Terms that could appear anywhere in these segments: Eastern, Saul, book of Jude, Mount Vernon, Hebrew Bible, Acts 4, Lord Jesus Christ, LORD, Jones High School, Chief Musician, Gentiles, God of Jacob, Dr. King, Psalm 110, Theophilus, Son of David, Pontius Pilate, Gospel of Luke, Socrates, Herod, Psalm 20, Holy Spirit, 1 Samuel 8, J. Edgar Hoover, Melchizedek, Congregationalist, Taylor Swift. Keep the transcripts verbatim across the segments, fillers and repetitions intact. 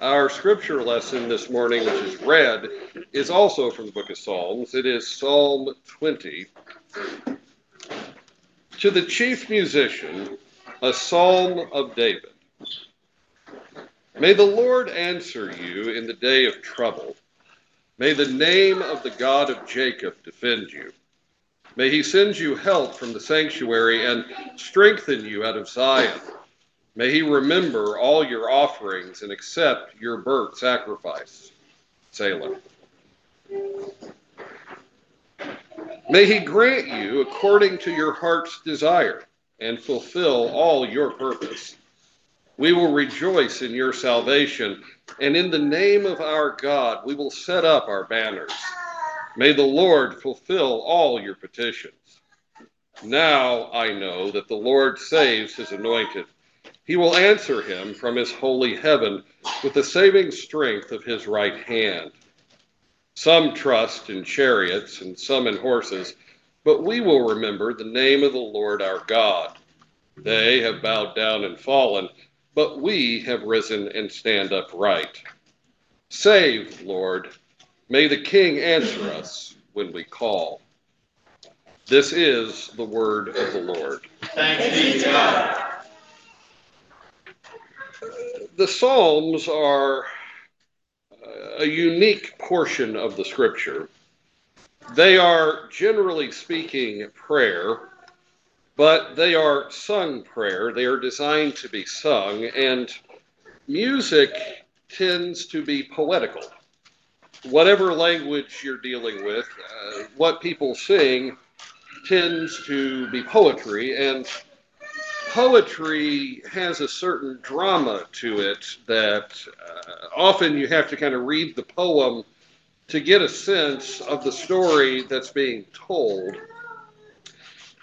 Our scripture lesson this morning, which is read, is also from the book of Psalms. It is Psalm twenty. To the chief musician, a psalm of David. May the Lord answer you in the day of trouble. May the name of the God of Jacob defend you. May he send you help from the sanctuary and strengthen you out of Zion. May he remember all your offerings and accept your burnt sacrifice. Selah. May he grant you according to your heart's desire and fulfill all your purpose. We will rejoice in your salvation, and in the name of our God we will set up our banners. May the Lord fulfill all your petitions. Now I know that the Lord saves his anointed. He will answer him from his holy heaven with the saving strength of his right hand. Some trust in chariots and some in horses, but we will remember the name of the Lord our God. They have bowed down and fallen, but we have risen and stand upright. Save, Lord. May the King answer us when we call. This is the word of the Lord. Thanks be to God. The Psalms are a unique portion of the Scripture. They are, generally speaking, prayer, but they are sung prayer. They are designed to be sung, and music tends to be poetical. Whatever language you're dealing with, uh, what people sing tends to be poetry, and poetry has a certain drama to it that uh, often you have to kind of read the poem to get a sense of the story that's being told.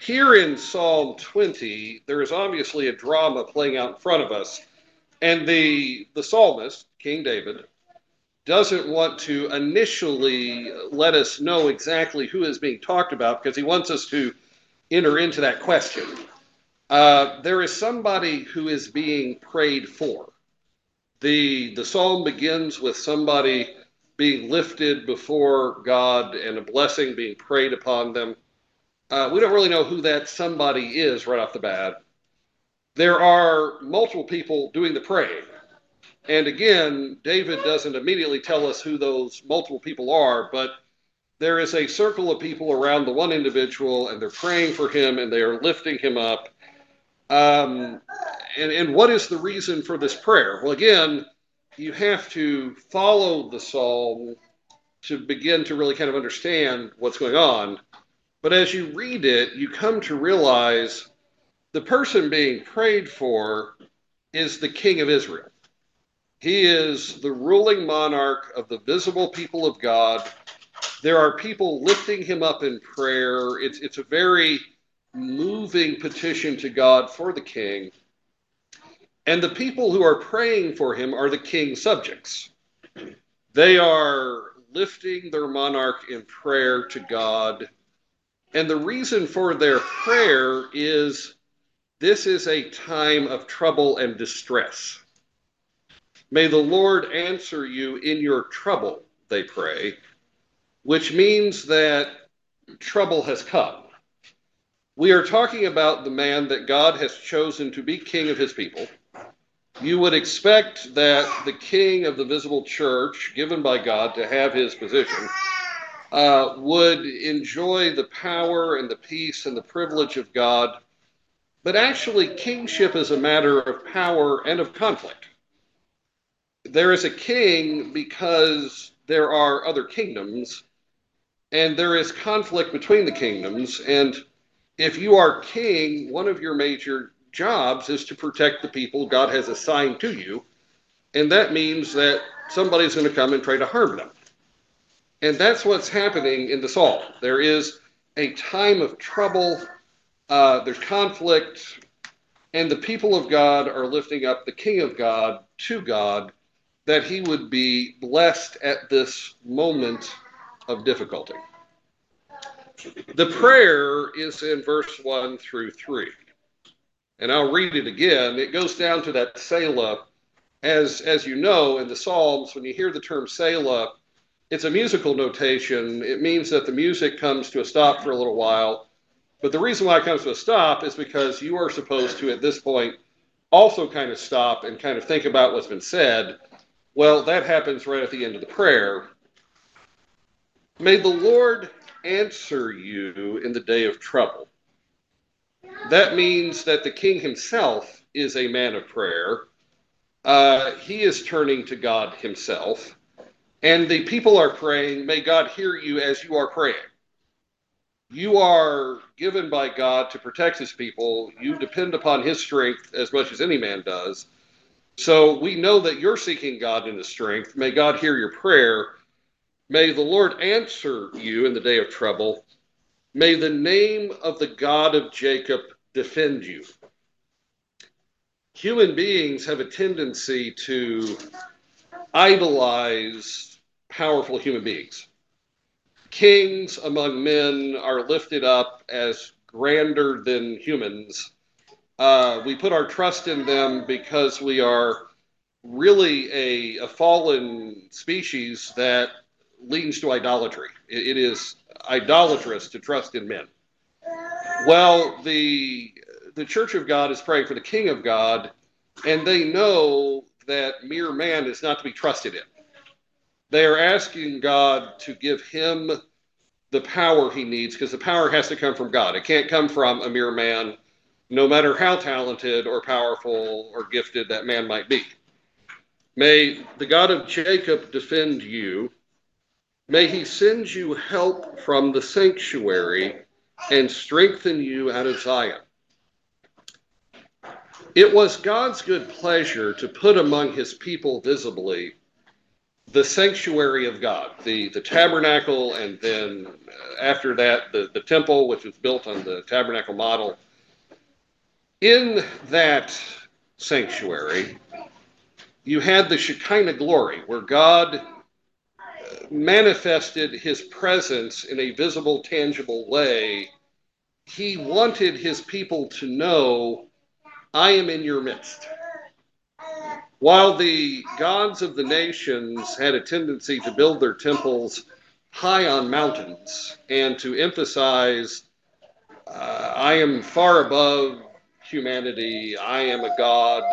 Here in Psalm twenty, there is obviously a drama playing out in front of us, and the, the psalmist, King David, doesn't want to initially let us know exactly who is being talked about because he wants us to enter into that question. Uh, there is somebody who is being prayed for. The, the psalm begins with somebody being lifted before God and a blessing being prayed upon them. Uh, we don't really know who that somebody is right off the bat. There are multiple people doing the praying. And again, David doesn't immediately tell us who those multiple people are, but there is a circle of people around the one individual, and they're praying for him, and they are lifting him up. Um, and, and what is the reason for this prayer? Well, again, you have to follow the psalm to begin to really kind of understand what's going on. But as you read it, you come to realize the person being prayed for is the king of Israel. He is the ruling monarch of the visible people of God. There are people lifting him up in prayer. It's, it's a very moving petition to God for the king. And the people who are praying for him are the king's subjects. They are lifting their monarch in prayer to God. And the reason for their prayer is this is a time of trouble and distress. May the Lord answer you in your trouble, they pray, which means that trouble has come. We are talking about the man that God has chosen to be king of his people. You would expect that the king of the visible church, given by God to have his position, uh, would enjoy the power and the peace and the privilege of God. But actually, kingship is a matter of power and of conflict. There is a king because there are other kingdoms, and there is conflict between the kingdoms, and if you are king, one of your major jobs is to protect the people God has assigned to you, and that means that somebody's going to come and try to harm them. And that's what's happening in the psalm. There is a time of trouble, uh, there's conflict, and the people of God are lifting up the King of God to God that he would be blessed at this moment of difficulty. The prayer is in verse one through three. And I'll read it again. It goes down to that Selah as, as you know, in the Psalms, when you hear the term Selah, it's a musical notation. It means that the music comes to a stop for a little while. But the reason why it comes to a stop is because you are supposed to, at this point, also kind of stop and kind of think about what's been said. Well, that happens right at the end of the prayer. May the Lord answer you in the day of trouble. That means that the king himself is a man of prayer. Uh, he is turning to God himself. And the people are praying, may God hear you as you are praying. You are given by God to protect his people. You depend upon his strength as much as any man does. So we know that you're seeking God in his strength. May God hear your prayer. May the Lord answer you in the day of trouble. May the name of the God of Jacob defend you. Human beings have a tendency to idolize powerful human beings. Kings among men are lifted up as grander than humans. Uh, we put our trust in them because we are really a, a fallen species that leans to idolatry. It, it is idolatrous to trust in men. Well, the the Church of God is praying for the King of God, and they know that mere man is not to be trusted in. They are asking God to give him the power he needs, because the power has to come from God. It can't come from a mere man, no matter how talented or powerful or gifted that man might be. May the God of Jacob defend you. May he send you help from the sanctuary and strengthen you out of Zion. It was God's good pleasure to put among his people visibly the sanctuary of God, the, the tabernacle, and then after that, the, the temple, which was built on the tabernacle model. In that sanctuary, you had the Shekinah glory, where God manifested his presence in a visible, tangible way. He wanted his people to know, I am in your midst. While the gods of the nations had a tendency to build their temples high on mountains and to emphasize, uh, I am far above humanity, I am a god,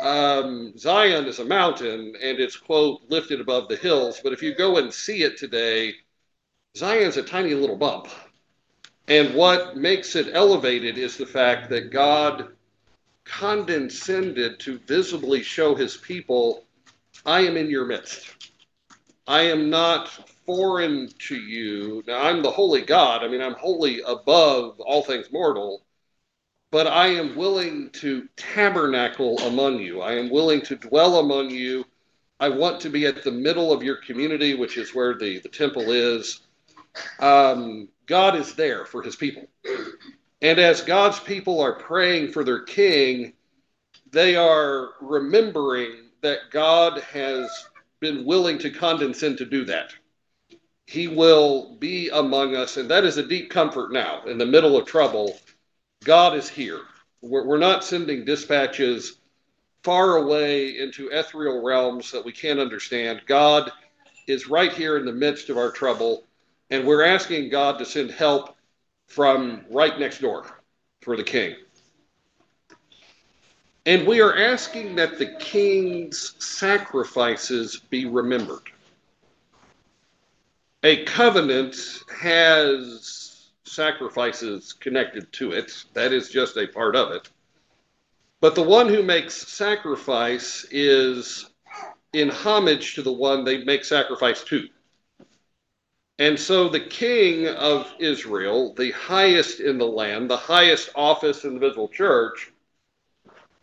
Um, Zion is a mountain, and it's, quote, lifted above the hills. But if you go and see it today, Zion's a tiny little bump. And what makes it elevated is the fact that God condescended to visibly show his people, I am in your midst. I am not foreign to you. Now, I'm the holy God. I mean, I'm holy above all things mortal. But I am willing to tabernacle among you. I am willing to dwell among you. I want to be at the middle of your community, which is where the, the temple is. Um, God is there for his people. And as God's people are praying for their king, they are remembering that God has been willing to condescend to do that. He will be among us, and that is a deep comfort now in the middle of trouble. God is here. We're not sending dispatches far away into ethereal realms that we can't understand. God is right here in the midst of our trouble, and we're asking God to send help from right next door for the king. And we are asking that the king's sacrifices be remembered. A covenant has sacrifices connected to it. That is just a part of it. But the one who makes sacrifice is in homage to the one they make sacrifice to. And so the king of Israel, the highest in the land, the highest office in the visible church,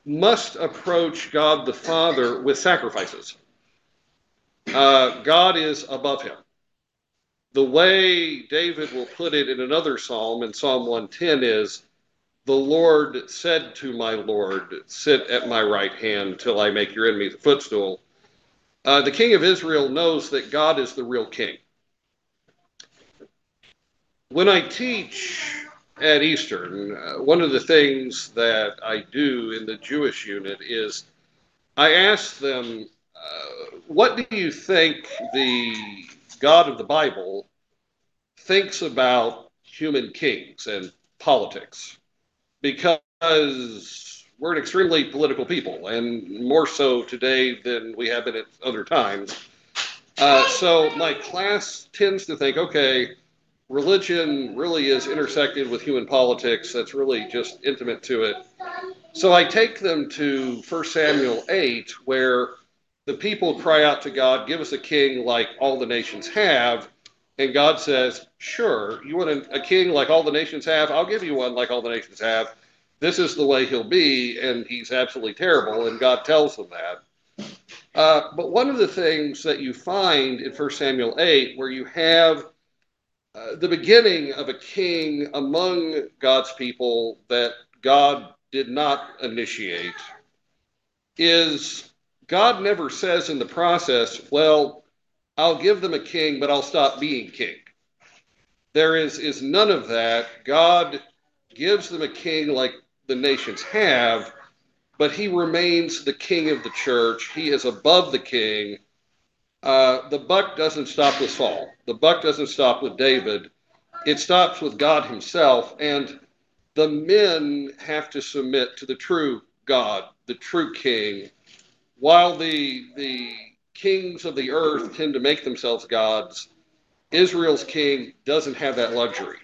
must approach God the Father with sacrifices. Uh, God is above him. The way David will put it in another psalm, in Psalm one ten, is, the Lord said to my Lord, sit at my right hand till I make your enemies a footstool. Uh, the king of Israel knows that God is the real king. When I teach at Eastern, uh, one of the things that I do in the Jewish unit is I asked them, uh, what do you think the God of the Bible thinks about human kings and politics? Because we're an extremely political people, and more so today than we have been at other times. Uh, so my class tends to think, okay, religion really is intersected with human politics. That's really just intimate to it. So I take them to First Samuel eight, where the people cry out to God, give us a king like all the nations have. And God says, sure, you want a king like all the nations have? I'll give you one like all the nations have. This is the way he'll be, and he's absolutely terrible, and God tells them that. Uh, but one of the things that you find in First Samuel eight, where you have uh, the beginning of a king among God's people that God did not initiate, is God never says in the process, well, I'll give them a king, but I'll stop being king. There is, is none of that. God gives them a king like the nations have, but he remains the king of the church. He is above the king. Uh, the buck doesn't stop with Saul. The buck doesn't stop with David. It stops with God himself, and the men have to submit to the true God, the true king, while the the kings of the earth tend to make themselves gods. Israel's king doesn't have that luxury.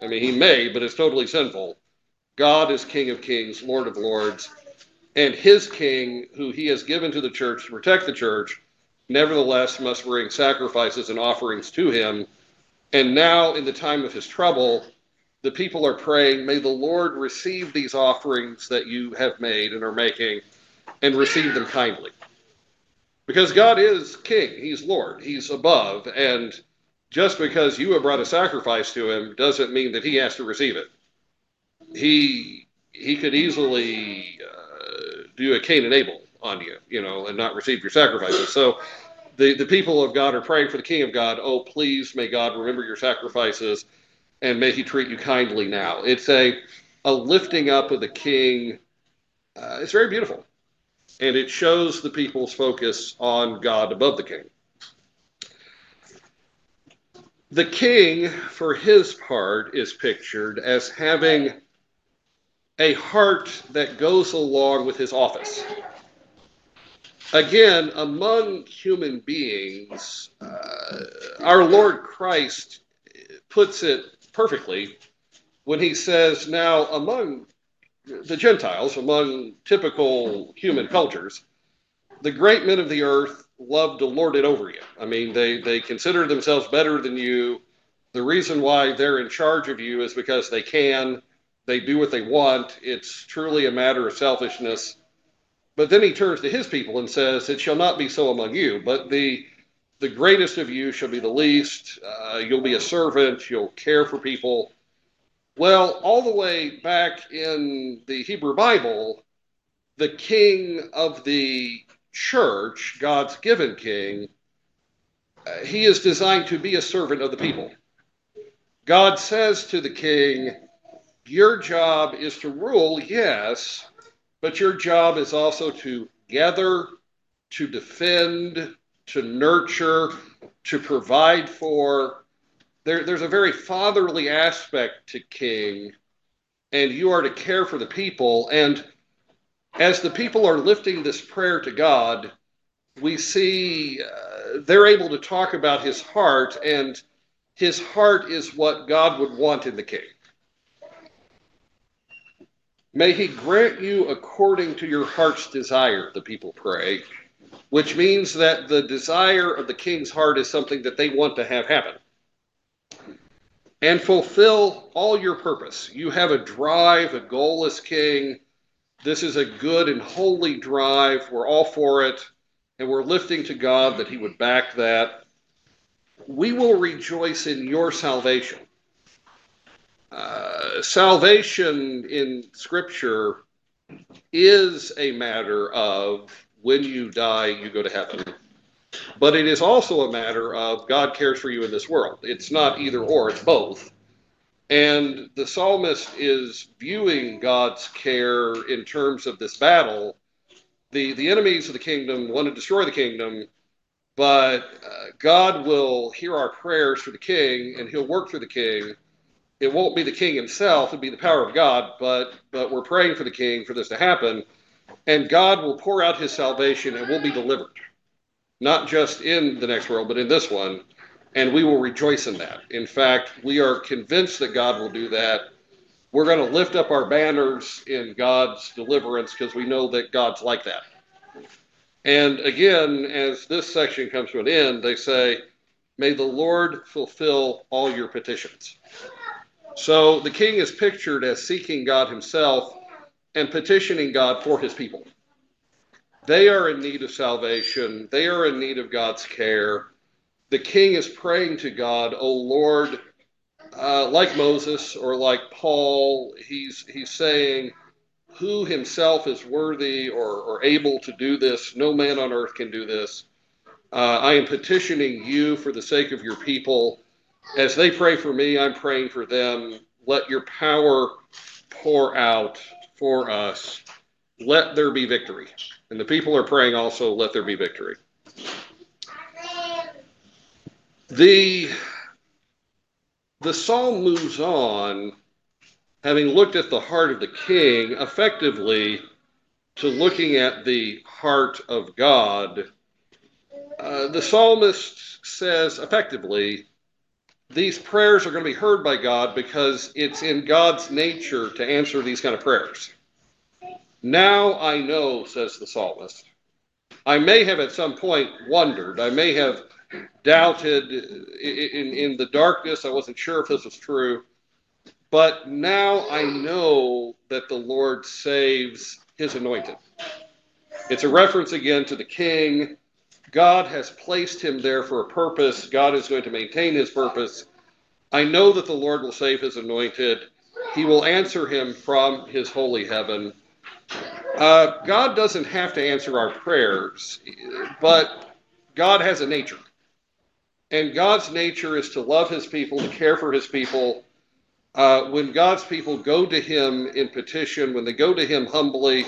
I mean, he may, but it's totally sinful. God is King of kings, Lord of lords, and his king, who he has given to the church to protect the church, nevertheless must bring sacrifices and offerings to him. And now, in the time of his trouble, the people are praying, may the Lord receive these offerings that you have made and are making, and receive them kindly. Because God is king, he's Lord, he's above, and just because you have brought a sacrifice to him doesn't mean that he has to receive it. He he could easily uh, do a Cain and Abel on you, you know, and not receive your sacrifices. So the, the people of God are praying for the king of God, oh, please may God remember your sacrifices, and may he treat you kindly now. It's a, a lifting up of the king. Uh, it's very beautiful. And it shows the people's focus on God above the king. The king, for his part, is pictured as having a heart that goes along with his office. Again, among human beings, uh, our Lord Christ puts it perfectly when he says, now, among the Gentiles, among typical human cultures, the great men of the earth love to lord it over you. I mean, they, they consider themselves better than you. The reason why they're in charge of you is because they can. They do what they want. It's truly a matter of selfishness. But then he turns to his people and says, it shall not be so among you, but the the greatest of you shall be the least. Uh, you'll be a servant. You'll care for people. Well, all the way back in the Hebrew Bible, the king of the church, God's given king, uh, he is designed to be a servant of the people. God says to the king, your job is to rule, yes, but your job is also to gather, to defend, to nurture, to provide for. There, there's a very fatherly aspect to king, and you are to care for the people. And as the people are lifting this prayer to God, we see uh, they're able to talk about his heart, and his heart is what God would want in the king. May he grant you according to your heart's desire, the people pray, which means that the desire of the king's heart is something that they want to have happen. And fulfill all your purpose. You have a drive, a goal as king. This is a good and holy drive. We're all for it. And we're lifting to God that he would back that. We will rejoice in your salvation. Uh, salvation in Scripture is a matter of when you die, you go to heaven. But it is also a matter of God cares for you in this world. It's not either or, it's both. And the psalmist is viewing God's care in terms of this battle the, the enemies of the kingdom want to destroy the kingdom, but uh, God will hear our prayers for the king, and he'll work through the king. It won't be the king himself, it'll be the power of God, but but we're praying for the king for this to happen, and God will pour out his salvation and we'll be delivered, not just in the next world, but in this one, and we will rejoice in that. In fact, we are convinced that God will do that. We're going to lift up our banners in God's deliverance because we know that God's like that. And again, as this section comes to an end, they say, may the Lord fulfill all your petitions. So the king is pictured as seeking God himself and petitioning God for his people. They are in need of salvation. They are in need of God's care. The king is praying to God, O Lord, uh, like Moses or like Paul, he's he's saying, who himself is worthy or, or able to do this? No man on earth can do this. Uh, I am petitioning you for the sake of your people. As they pray for me, I'm praying for them. Let your power pour out for us. Let there be victory. And the people are praying also, let there be victory. The, the psalm moves on, having looked at the heart of the king, effectively to looking at the heart of God. Uh, the psalmist says, effectively, these prayers are going to be heard by God because it's in God's nature to answer these kind of prayers. Now I know, says the psalmist, I may have at some point wondered, I may have doubted in, in the darkness, I wasn't sure if this was true, but now I know that the Lord saves his anointed. It's a reference again to the king. God has placed him there for a purpose. God is going to maintain his purpose. I know that the Lord will save his anointed. He will answer him from his holy heaven. Uh, God doesn't have to answer our prayers, but God has a nature. And God's nature is to love his people, to care for his people. Uh, when God's people go to him in petition, when they go to him humbly,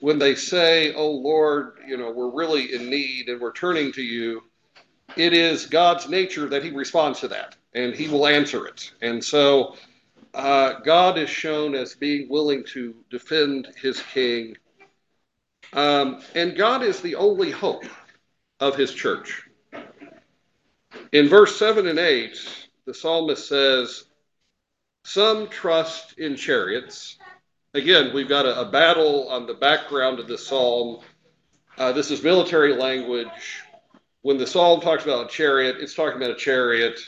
when they say, oh, Lord, you know, we're really in need and we're turning to you, it is God's nature that he responds to that and he will answer it. And so uh, God is shown as being willing to defend his king. Um, and God is the only hope of his church. In verse seven and eight, the psalmist says, some trust in chariots. Again, we've got a, a battle on the background of this psalm. Uh, this is military language. When the psalm talks about a chariot, it's talking about a chariot.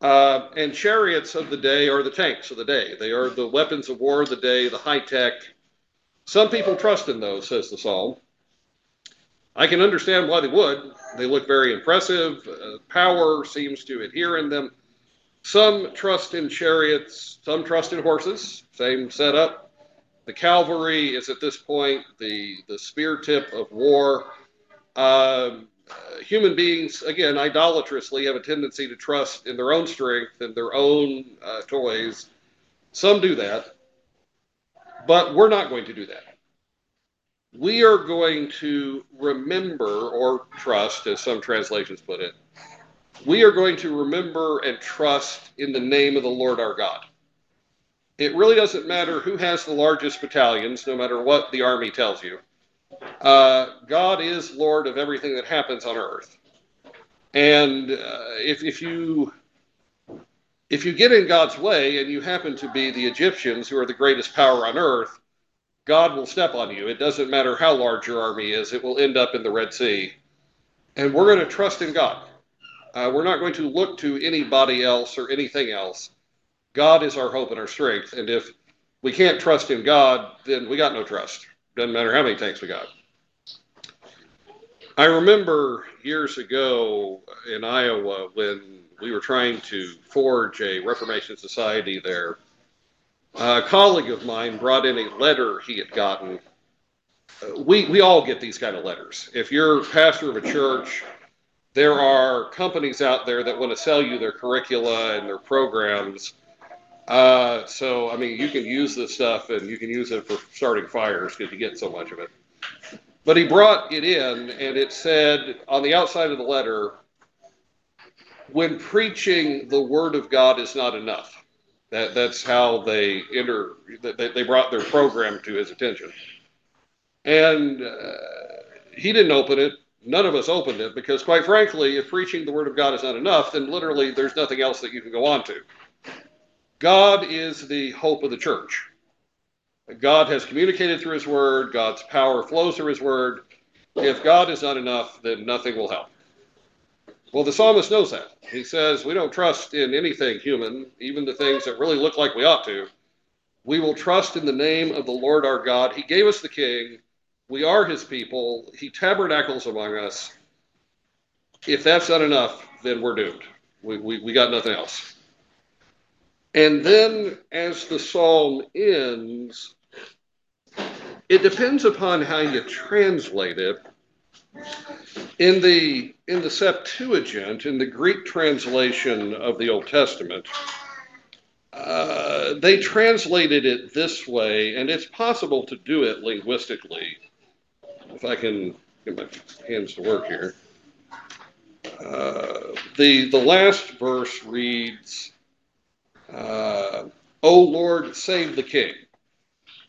Uh, and chariots of the day are the tanks of the day. They are the weapons of war of the day, the high tech. Some people trust in those, says the psalm. I can understand why they would. They look very impressive. Uh, power seems to adhere in them. Some trust in chariots, some trust in horses, same setup. The cavalry is at this point the, the spear tip of war. Um, human beings, again, idolatrously have a tendency to trust in their own strength and their own uh, toys. Some do that, but we're not going to do that. We are going to remember, or trust, as some translations put it, we are going to remember and trust in the name of the Lord our God. It really doesn't matter who has the largest battalions, no matter what the army tells you. Uh, God is Lord of everything that happens on earth. And uh, if, if you if you get in God's way and you happen to be the Egyptians, who are the greatest power on earth, God will step on you. It doesn't matter how large your army is. It will end up in the Red Sea. And we're going to trust in God. Uh, we're not going to look to anybody else or anything else. God is our hope and our strength. And if we can't trust in God, then we got no trust. Doesn't matter how many tanks we got. I remember years ago in Iowa when we were trying to forge a Reformation society there, a colleague of mine brought in a letter he had gotten. We, we all get these kind of letters. If you're pastor of a church, there are companies out there that want to sell you their curricula and their programs. Uh, so, I mean, you can use this stuff and you can use it for starting fires because you get so much of it. But he brought it in, and it said on the outside of the letter, when preaching the word of God is not enough. That, that's how they enter, they, they brought their program to his attention. And uh, he didn't open it. None of us opened it, because quite frankly, if preaching the word of God is not enough, then literally there's nothing else that you can go on to. God is the hope of the church. God has communicated through his word. God's power flows through his word. If God is not enough, then nothing will help. Well, the psalmist knows that. He says, we don't trust in anything human, even the things that really look like we ought to. We will trust in the name of the Lord our God. He gave us the king. We are his people. He tabernacles among us. If that's not enough, then we're doomed. We, we, we got nothing else. And then as the psalm ends, it depends upon how you translate it. In the, in the Septuagint, in the Greek translation of the Old Testament, uh, they translated it this way, and it's possible to do it linguistically. If I can get my hands to work here. Uh, the, the last verse reads, uh, O Lord, save the king,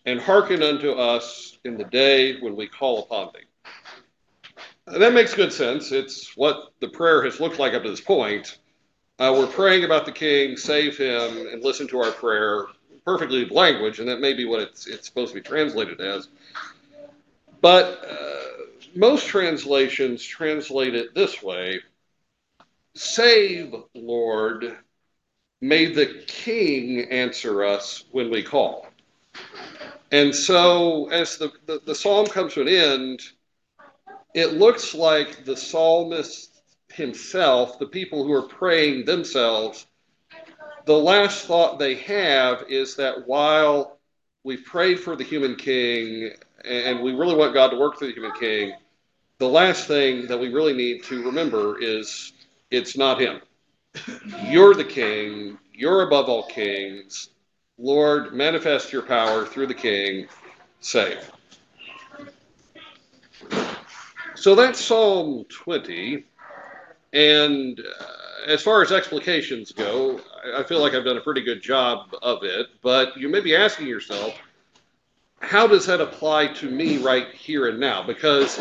and hearken unto us in the day when we call upon thee. That makes good sense. It's what the prayer has looked like up to this point. Uh, we're praying about the king, save him, and listen to our prayer. Perfectly language, and that may be what it's, it's supposed to be translated as. But uh, most translations translate it this way. Save, Lord, may the king answer us when we call. And so as the, the, the psalm comes to an end, it looks like the psalmist himself, the people who are praying themselves, the last thought they have is that while we prayed for the human king and we really want God to work through the human king, the last thing that we really need to remember is it's not him. You're the king. You're above all kings. Lord, manifest your power through the king. Save. So that's Psalm twenty, and uh, as far as explications go, I, I feel like I've done a pretty good job of it, but you may be asking yourself, how does that apply to me right here and now? Because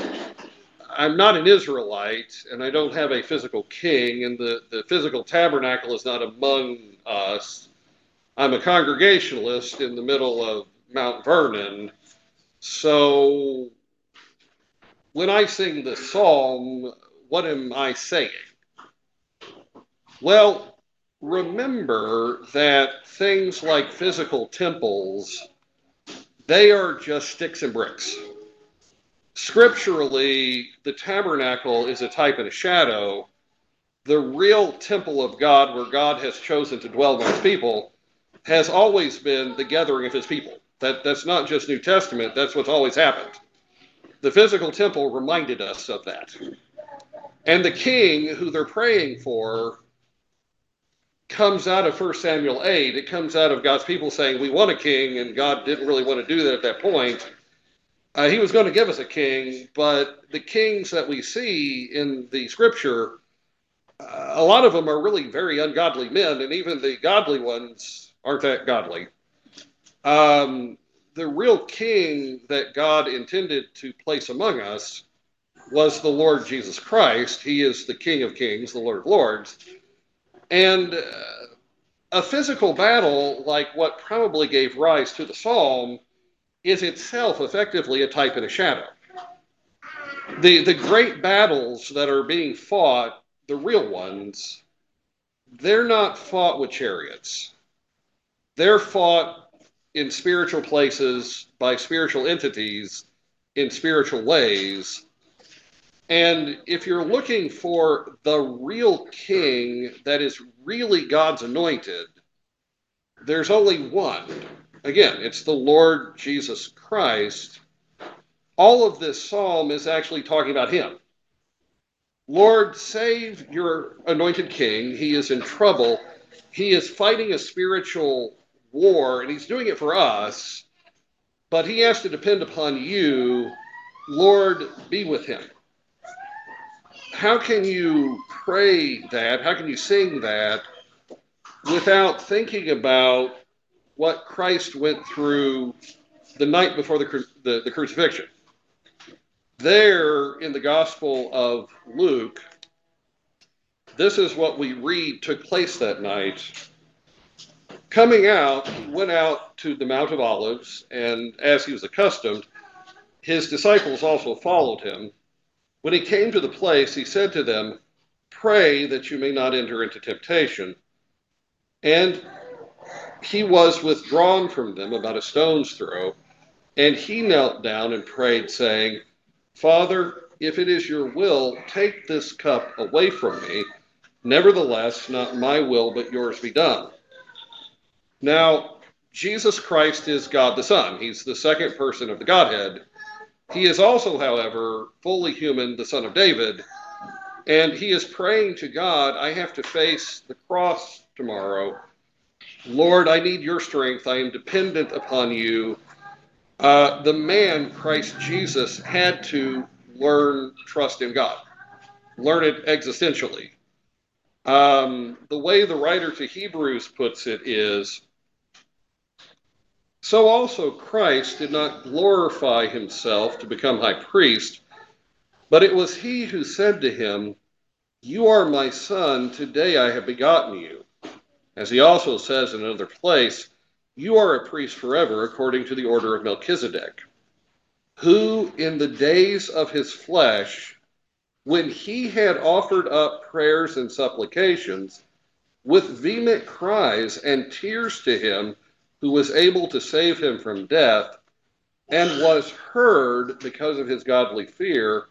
I'm not an Israelite, and I don't have a physical king, and the, the physical tabernacle is not among us. I'm a Congregationalist in the middle of Mount Vernon, so when I sing the psalm, what am I saying? Well, remember that things like physical temples, they are just sticks and bricks. Scripturally, the tabernacle is a type and a shadow. The real temple of God, where God has chosen to dwell with his people, has always been the gathering of his people. That, that's not just New Testament, that's what's always happened. The physical temple reminded us of that. And the king who they're praying for comes out of First Samuel eight. It comes out of God's people saying, we want a king, and God didn't really want to do that at that point. Uh, he was going to give us a king, but the kings that we see in the scripture, uh, a lot of them are really very ungodly men, and even the godly ones aren't that godly. Um... The real king that God intended to place among us was the Lord Jesus Christ. He is the King of Kings, the Lord of Lords. And uh, a physical battle, like what probably gave rise to the psalm, is itself effectively a type and a shadow. The, the great battles that are being fought, the real ones, they're not fought with chariots. They're fought in spiritual places, by spiritual entities, in spiritual ways. And if you're looking for the real king that is really God's anointed, there's only one. Again, it's the Lord Jesus Christ. All of this psalm is actually talking about him. Lord, save your anointed king. He is in trouble. He is fighting a spiritual war, and he's doing it for us, but he has to depend upon you Lord, be with him. How can you pray that? How can you sing that without thinking about what Christ went through the night before the, cru- the, the crucifixion? There in the Gospel of Luke, this is what we read took place that night. Coming out, he went out to the Mount of Olives, and as he was accustomed, his disciples also followed him. When he came to the place, he said to them, "Pray that you may not enter into temptation." And he was withdrawn from them about a stone's throw, and he knelt down and prayed, saying, "Father, if it is your will, take this cup away from me. Nevertheless, not my will, but yours be done." Now, Jesus Christ is God the Son. He's the second person of the Godhead. He is also, however, fully human, the Son of David. And he is praying to God, "I have to face the cross tomorrow. Lord, I need your strength. I am dependent upon you." Uh, the man, Christ Jesus, had to learn trust in God, learn it existentially. Um, the way the writer to Hebrews puts it is, "So also Christ did not glorify himself to become high priest, but it was he who said to him, 'You are my son, today I have begotten you.' As he also says in another place, 'You are a priest forever according to the order of Melchizedek,' who in the days of his flesh, when he had offered up prayers and supplications, with vehement cries and tears to him, who was able to save him from death, and was heard because of his godly fear.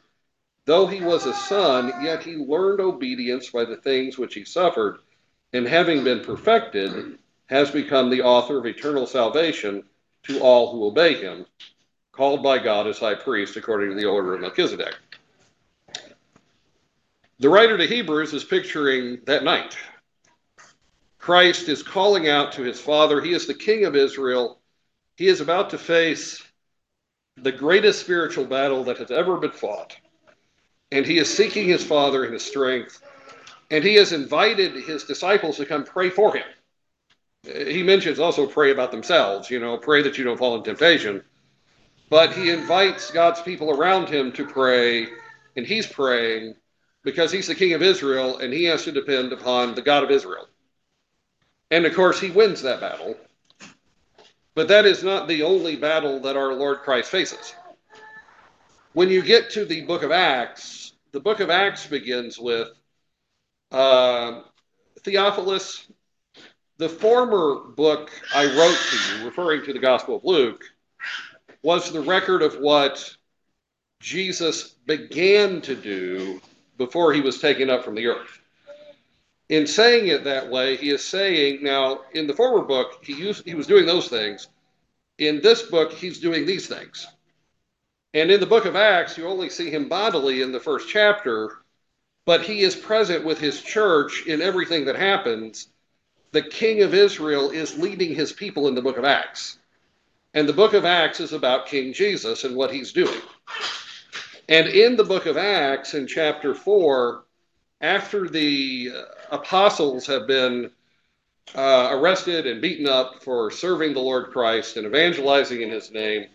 Though he was a son, yet he learned obedience by the things which he suffered, and having been perfected, has become the author of eternal salvation to all who obey him, called by God as high priest according to the order of Melchizedek." The writer to Hebrews is picturing that night. Christ is calling out to his Father. He is the King of Israel. He is about to face the greatest spiritual battle that has ever been fought. And he is seeking his Father in his strength. And he has invited his disciples to come pray for him. He mentions also pray about themselves, you know, pray that you don't fall in temptation. But he invites God's people around him to pray, and he's praying because he's the King of Israel, and he has to depend upon the God of Israel. And, of course, he wins that battle. But that is not the only battle that our Lord Christ faces. When you get to the book of Acts, the book of Acts begins with uh, Theophilus, the former book I wrote to you, referring to the Gospel of Luke, was the record of what Jesus began to do before he was taken up from the earth. In saying it that way, he is saying, now, in the former book, he used, he was doing those things. In this book, he's doing these things. And in the book of Acts, you only see him bodily in the first chapter, but he is present with his church in everything that happens. The King of Israel is leading his people in the book of Acts. And the book of Acts is about King Jesus and what he's doing. And in the book of Acts, in chapter four, after the apostles have been uh, arrested and beaten up for serving the Lord Christ and evangelizing in his name,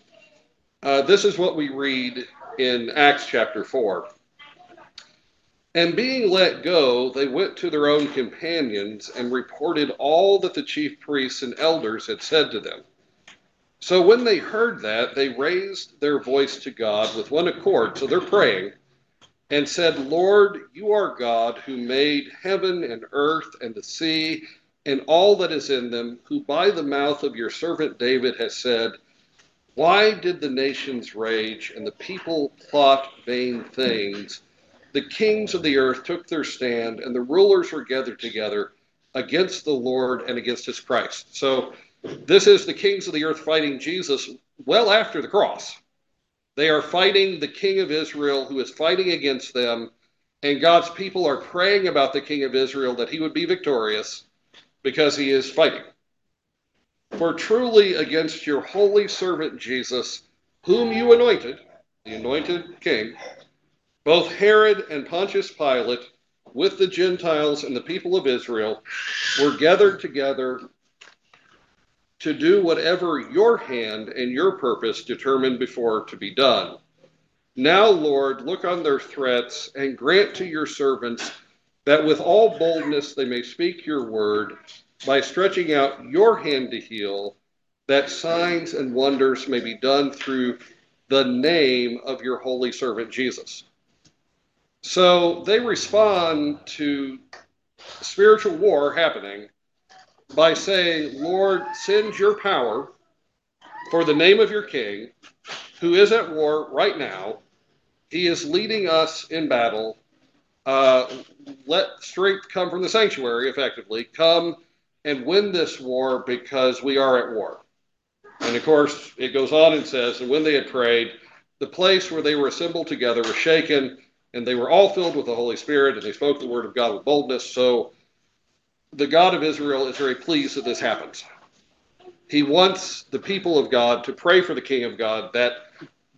uh, this is what we read in Acts chapter four. "And being let go, they went to their own companions and reported all that the chief priests and elders had said to them. So when they heard that, they raised their voice to God with one accord," so they're praying, "and said, 'Lord, you are God who made heaven and earth and the sea and all that is in them, who by the mouth of your servant David has said, why did the nations rage and the people plot vain things? The kings of the earth took their stand and the rulers were gathered together against the Lord and against his Christ.'" So this is the kings of the earth fighting Jesus well after the cross. They are fighting the King of Israel who is fighting against them, and God's people are praying about the King of Israel that he would be victorious because he is fighting. "For truly against your holy servant Jesus, whom you anointed," the anointed king, both Herod and Pontius Pilate, with the Gentiles and the people of Israel, were gathered together to do whatever your hand and your purpose determined before to be done. Now, Lord, look on their threats and grant to your servants that with all boldness they may speak your word by stretching out your hand to heal, that signs and wonders may be done through the name of your holy servant Jesus. So they respond to spiritual war happening by saying, Lord, send your power for the name of your king, who is at war right now. He is leading us in battle. Uh, let strength come from the sanctuary, effectively. Come and win this war because we are at war. And of course, it goes on and says, and when they had prayed, the place where they were assembled together was shaken, and they were all filled with the Holy Spirit, and they spoke the word of God with boldness. So the God of Israel is very pleased that this happens. He wants the people of God to pray for the King of God, that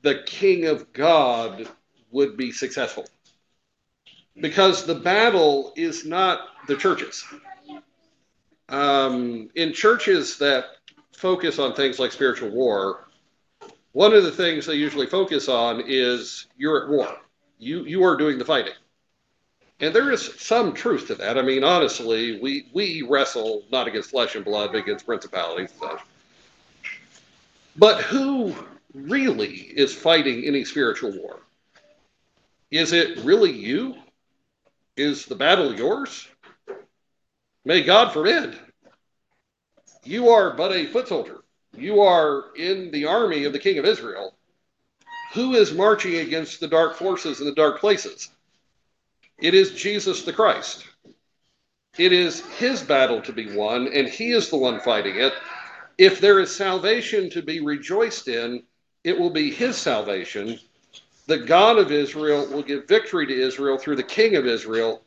the King of God would be successful. Because the battle is not the churches. Um, in churches that focus on things like spiritual war, one of the things they usually focus on is you're at war. You you are doing the fighting. And there is some truth to that. I mean, honestly, we, we wrestle not against flesh and blood, but against principalities and stuff. But who really is fighting any spiritual war? Is it really you? Is the battle yours? May God forbid. You are but a foot soldier. You are in the army of the King of Israel. Who is marching against the dark forces in the dark places? It is Jesus the Christ. It is his battle to be won, and he is the one fighting it. If there is salvation to be rejoiced in, it will be his salvation. The God of Israel will give victory to Israel through the King of Israel,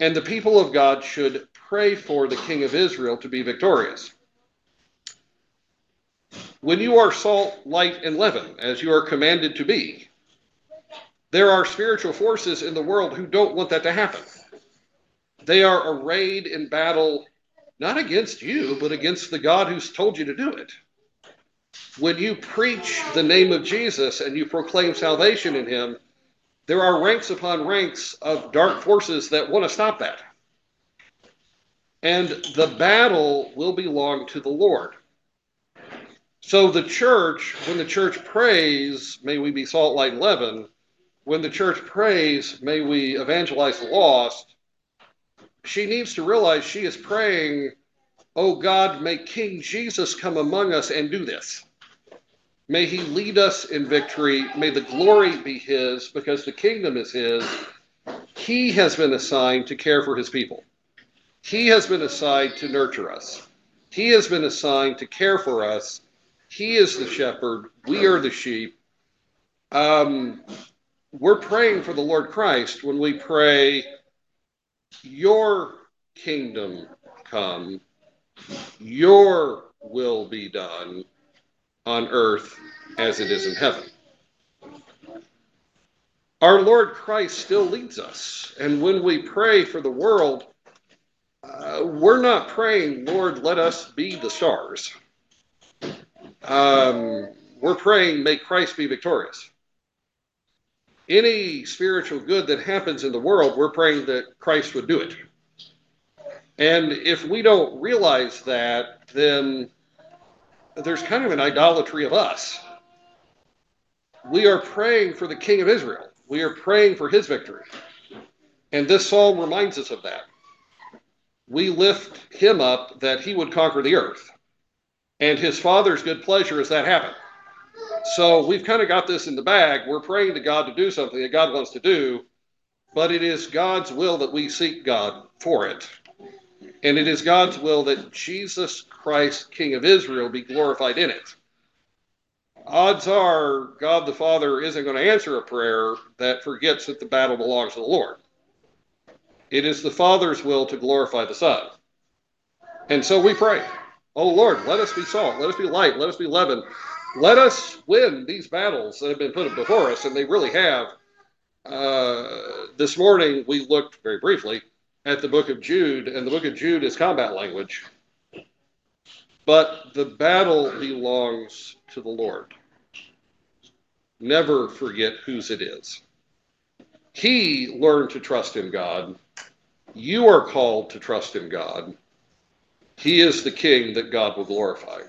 and the people of God should pray for the King of Israel to be victorious. When you are salt, light, and leaven, as you are commanded to be, there are spiritual forces in the world who don't want that to happen. They are arrayed in battle, not against you, but against the God who's told you to do it. When you preach the name of Jesus and you proclaim salvation in him, there are ranks upon ranks of dark forces that want to stop that. And the battle will belong to the Lord. So the church, when the church prays, may we be salt, light, and leaven. When the church prays, may we evangelize the lost, she needs to realize she is praying, oh God, may King Jesus come among us and do this. May he lead us in victory. May the glory be his, because the kingdom is his. He has been assigned to care for his people. He has been assigned to nurture us. He has been assigned to care for us. He is the shepherd. We are the sheep. Um... We're praying for the Lord Christ when we pray, your kingdom come, your will be done on earth as it is in heaven. Our Lord Christ still leads us. And when we pray for the world, uh, we're not praying, Lord, let us be the stars. Um, we're praying, may Christ be victorious. Any spiritual good that happens in the world, we're praying that Christ would do it. And if we don't realize that, then there's kind of an idolatry of us. We are praying for the King of Israel. We are praying for his victory. And this psalm reminds us of that. We lift him up that he would conquer the earth. And his Father's good pleasure is that happened. So we've kind of got this in the bag. We're praying to God to do something that God wants to do, but it is God's will that we seek God for it. And it is God's will that Jesus Christ, King of Israel, be glorified in it. Odds are God the Father isn't going to answer a prayer that forgets that the battle belongs to the Lord. It is the Father's will to glorify the Son. And so we pray, oh Lord, let us be salt, let us be light, let us be leaven. let us win these battles that have been put before us, and they really have. Uh, this morning, we looked very briefly at the book of Jude, and the book of Jude is combat language. But the battle belongs to the Lord. Never forget whose it is. He learned to trust in God. You are called to trust in God. He is the king that God will glorify.